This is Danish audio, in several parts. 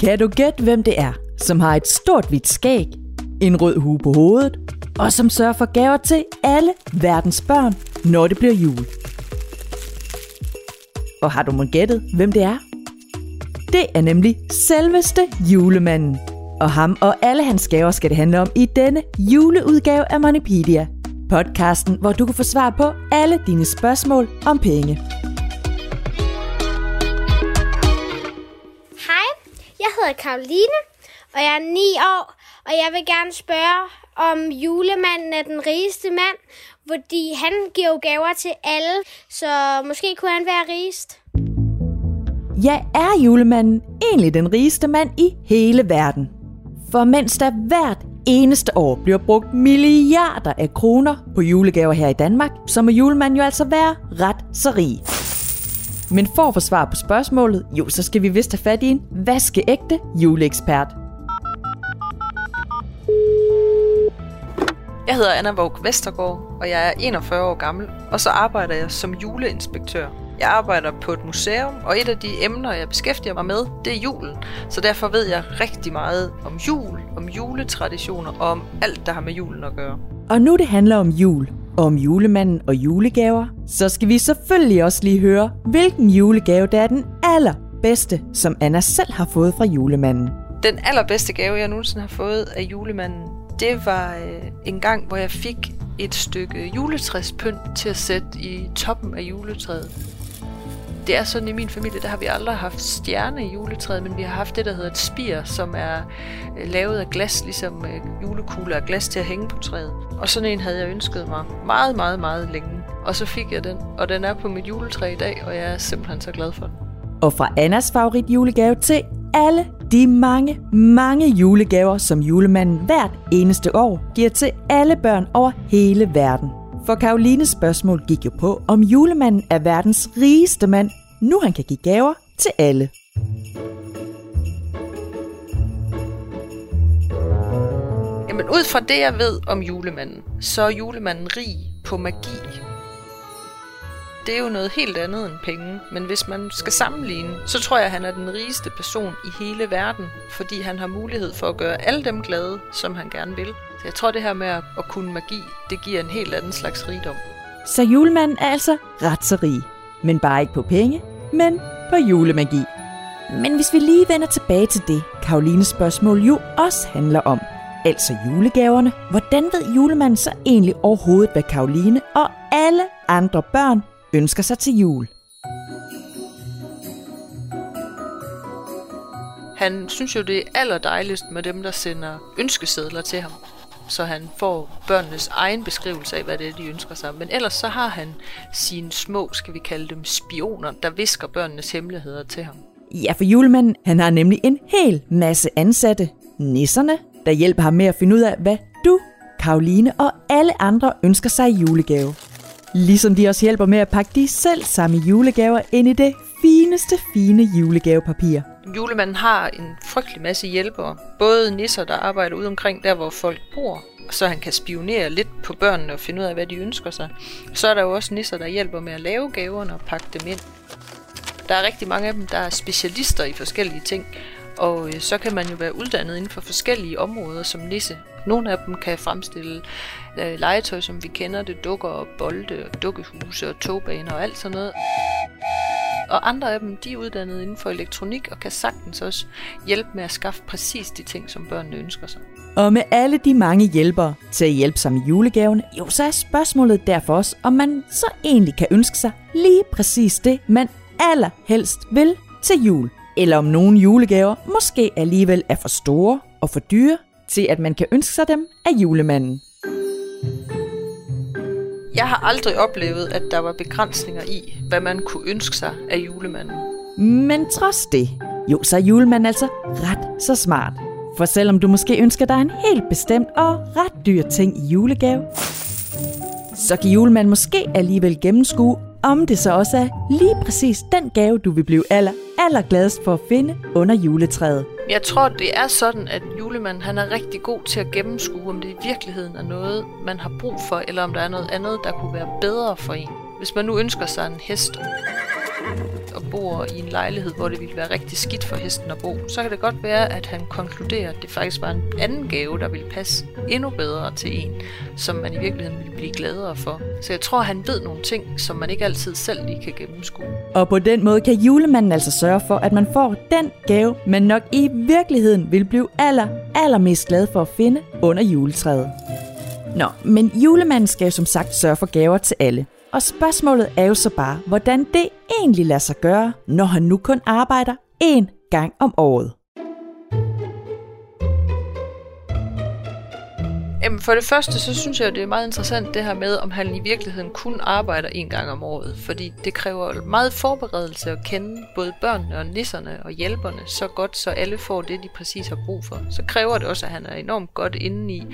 Kan du gætte, hvem det er, som har et stort hvidt skæg, en rød hue på hovedet, og som sørger for gaver til alle verdens børn, når det bliver jul? Og har du måske gættet, hvem det er? Det er nemlig selveste julemanden. Og ham og alle hans gaver skal det handle om i denne juleudgave af Moneypedia. Podcasten, hvor du kan få svar på alle dine spørgsmål om penge. Hej, jeg hedder Karoline, og jeg er 9 år, og jeg vil gerne spørge, om julemanden er den rigeste mand, fordi han giver jo gaver til alle, så måske kunne han være rigest. Ja, er julemanden egentlig den rigeste mand i hele verden? For mens der hvert eneste år bliver brugt milliarder af kroner på julegaver her i Danmark, så må julemanden jo altså være ret så rig. Men for at få svar på spørgsmålet, jo, så skal vi vist have fat i en vaskeægte juleekspert. Jeg hedder Anna Vogt Vestergaard, og jeg er 41 år gammel, og så arbejder jeg som juleinspektør. Jeg arbejder på et museum, og et af de emner, jeg beskæftiger mig med, det er julen. Så derfor ved jeg rigtig meget om jul, om juletraditioner og om alt, der har med julen at gøre. Og nu det handler om jul, og om julemanden og julegaver, så skal vi selvfølgelig også lige høre, hvilken julegave der er den allerbedste, som Anna selv har fået fra julemanden. Den allerbedste gave, jeg nogensinde har fået af julemanden, det var en gang, hvor jeg fik et stykke juletræspynt til at sætte i toppen af juletræet. Det er sådan i min familie, der har vi aldrig haft stjerne i juletræet, men vi har haft det, der hedder et spir, som er lavet af glas, ligesom julekugler af glas til at hænge på træet. Og sådan en havde jeg ønsket mig meget, meget, meget længe. Og så fik jeg den, og den er på mit juletræ i dag, og jeg er simpelthen så glad for den. Og fra Annas favorit julegave til alle de mange, mange julegaver, som julemanden hvert eneste år giver til alle børn over hele verden. For Karolines spørgsmål gik jo på, om julemanden er verdens rigeste mand, nu han kan give gaver til alle. Jamen ud fra det, jeg ved om julemanden, så er julemanden rig på magi. Det er jo noget helt andet end penge, men hvis man skal sammenligne, så tror jeg, han er den rigeste person i hele verden, fordi han har mulighed for at gøre alle dem glade, som han gerne vil. Så jeg tror, det her med at kunne magi, det giver en helt anden slags rigdom. Så julemanden er altså ret så rig, men bare ikke på penge, men på julemagi. Men hvis vi lige vender tilbage til det, Karolines spørgsmål jo også handler om, altså julegaverne, hvordan ved julemanden så egentlig overhovedet, hvad Karoline og alle andre børn ønsker sig til jul? Han synes jo, det er allerdejligst med dem, der sender ønskesedler til ham, så han får børnenes egen beskrivelse af, hvad det er, de ønsker sig. Men ellers så har han sine små, skal vi kalde dem, spioner, der visker børnenes hemmeligheder til ham. Ja, for julemanden, han har nemlig en hel masse ansatte, nisserne, der hjælper ham med at finde ud af, hvad du, Karoline og alle andre ønsker sig i julegave. Ligesom de også hjælper med at pakke de selv samme julegaver ind i det fineste, fine julegavepapir. Julemanden har en frygtelig masse hjælpere. Både nisser, der arbejder ude omkring der, hvor folk bor, så han kan spionere lidt på børnene og finde ud af, hvad de ønsker sig. Så er der jo også nisser, der hjælper med at lave gaverne og pakke dem ind. Der er rigtig mange af dem, der er specialister i forskellige ting. Og så kan man jo være uddannet inden for forskellige områder som nisse. Nogle af dem kan fremstille legetøj, som vi kender det, dukker og bolde, og dukkehuse og togbaner og alt sådan noget. Og andre af dem, de er uddannet inden for elektronik og kan sagtens også hjælpe med at skaffe præcis de ting, som børnene ønsker sig. Og med alle de mange hjælpere til at hjælpe sig med julegaven, jo, så er spørgsmålet derfor også, om man så egentlig kan ønske sig lige præcis det, man allerhelst vil til jul. Eller om nogle julegaver måske alligevel er for store og for dyre til, at man kan ønske sig dem af julemanden. Jeg har aldrig oplevet, at der var begrænsninger i, hvad man kunne ønske sig af julemanden. Men trods det, jo, så er julemanden altså ret så smart. For selvom du måske ønsker dig en helt bestemt og ret dyr ting i julegave, så kan julemanden måske alligevel gennemskue, om det så også er lige præcis den gave, du vil blive allergladest for at finde under juletræet. Jeg tror, det er sådan, at julemanden, han er rigtig god til at gennemskue, om det i virkeligheden er noget, man har brug for, eller om der er noget andet, der kunne være bedre for en. Hvis man nu ønsker sig en hest at bor i en lejlighed, hvor det ville være rigtig skidt for hesten at bo, så kan det godt være, at han konkluderer, at det faktisk var en anden gave, der ville passe endnu bedre til en, som man i virkeligheden ville blive gladere for. Så jeg tror, han ved nogle ting, som man ikke altid selv lige kan gennemskue. Og på den måde kan julemanden altså sørge for, at man får den gave, man nok i virkeligheden vil blive allermest glad for at finde under juletræet. Nå, men julemanden skal som sagt sørge for gaver til alle. Og spørgsmålet er jo så bare, hvordan det egentlig lader sig gøre, når han nu kun arbejder én gang om året. Jamen for det første, så synes jeg, det er meget interessant det her med, om han i virkeligheden kun arbejder én gang om året. Fordi det kræver meget forberedelse at kende både børnene og nisserne og hjælperne så godt, så alle får det, de præcis har brug for. Så kræver det også, at han er enormt godt inde i,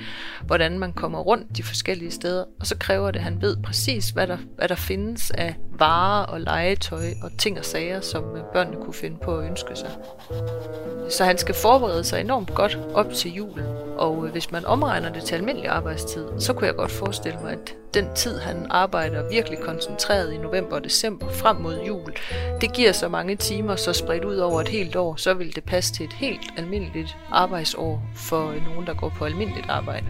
hvordan man kommer rundt de forskellige steder. Og så kræver det, at han ved præcis, hvad der findes af varer og legetøj og ting og sager, som børnene kunne finde på at ønske sig. Så han skal forberede sig enormt godt op til julen. Og hvis man omregner det til almindelig arbejdstid, så kunne jeg godt forestille mig, at den tid, han arbejder virkelig koncentreret i november og december frem mod jul, det giver så mange timer, så spredt ud over et helt år, så vil det passe til et helt almindeligt arbejdsår for nogen, der går på almindeligt arbejde.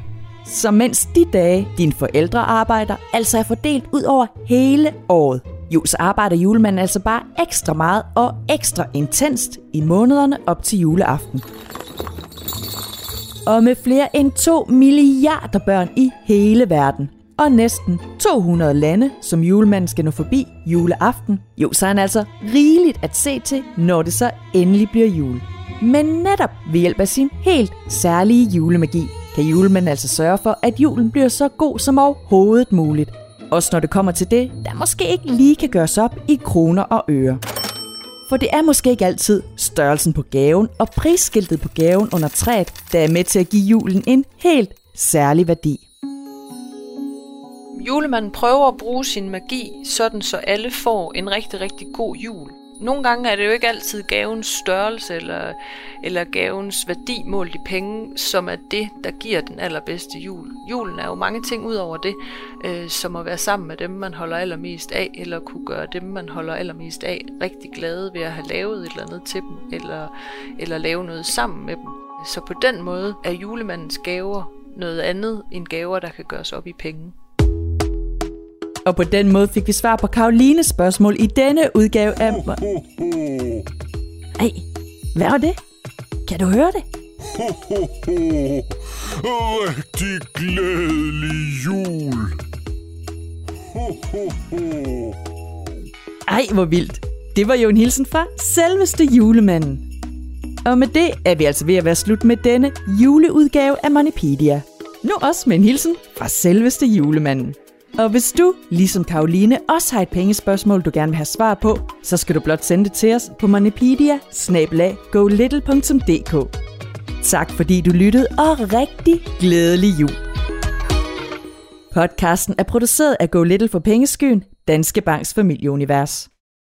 Så mens de dage, dine forældre arbejder, altså er fordelt ud over hele året, jo, så arbejder julemanden altså bare ekstra meget og ekstra intenst i månederne op til juleaften. Og med flere end 2 milliarder børn i hele verden, og næsten 200 lande, som julemanden skal nå forbi juleaften, jo, så er han altså rigeligt at se til, når det så endelig bliver jul. Men netop ved hjælp af sin helt særlige julemagi, kan julemanden altså sørge for, at julen bliver så god som overhovedet muligt. Også når det kommer til det, der måske ikke lige kan gøres op i kroner og øre. For det er måske ikke altid størrelsen på gaven og prisskiltet på gaven under træet, der er med til at give julen en helt særlig værdi. Julemanden prøver at bruge sin magi, sådan så alle får en rigtig, rigtig god jul. Nogle gange er det jo ikke altid gavens størrelse eller gavens værdi målt i penge, som er det, der giver den allerbedste jul. Julen er jo mange ting ud over det, som at være sammen med dem, man holder allermest af, eller kunne gøre dem, man holder allermest af, rigtig glade ved at have lavet et eller andet til dem, eller lave noget sammen med dem. Så på den måde er julemandens gaver noget andet end gaver, der kan gøres op i penge. Og på den måde fik vi svar på Karolines spørgsmål i denne udgave af... Ej, hvad var det? Kan du høre det? Rigtig glædelig jul. Ej, hvor vildt. Det var jo en hilsen fra selveste julemanden. Og med det er vi altså ved at være slut med denne juleudgave af Moneypedia. Nu også med en hilsen fra selveste julemanden. Og hvis du, ligesom Karoline, også har et pengespørgsmål, du gerne vil have svar på, så skal du blot sende det til os på moneypedia@golittle.dk. Tak fordi du lyttede, og rigtig glædelig jul. Podcasten er produceret af Go Little for Pengeskyen, Danske Banks familieunivers.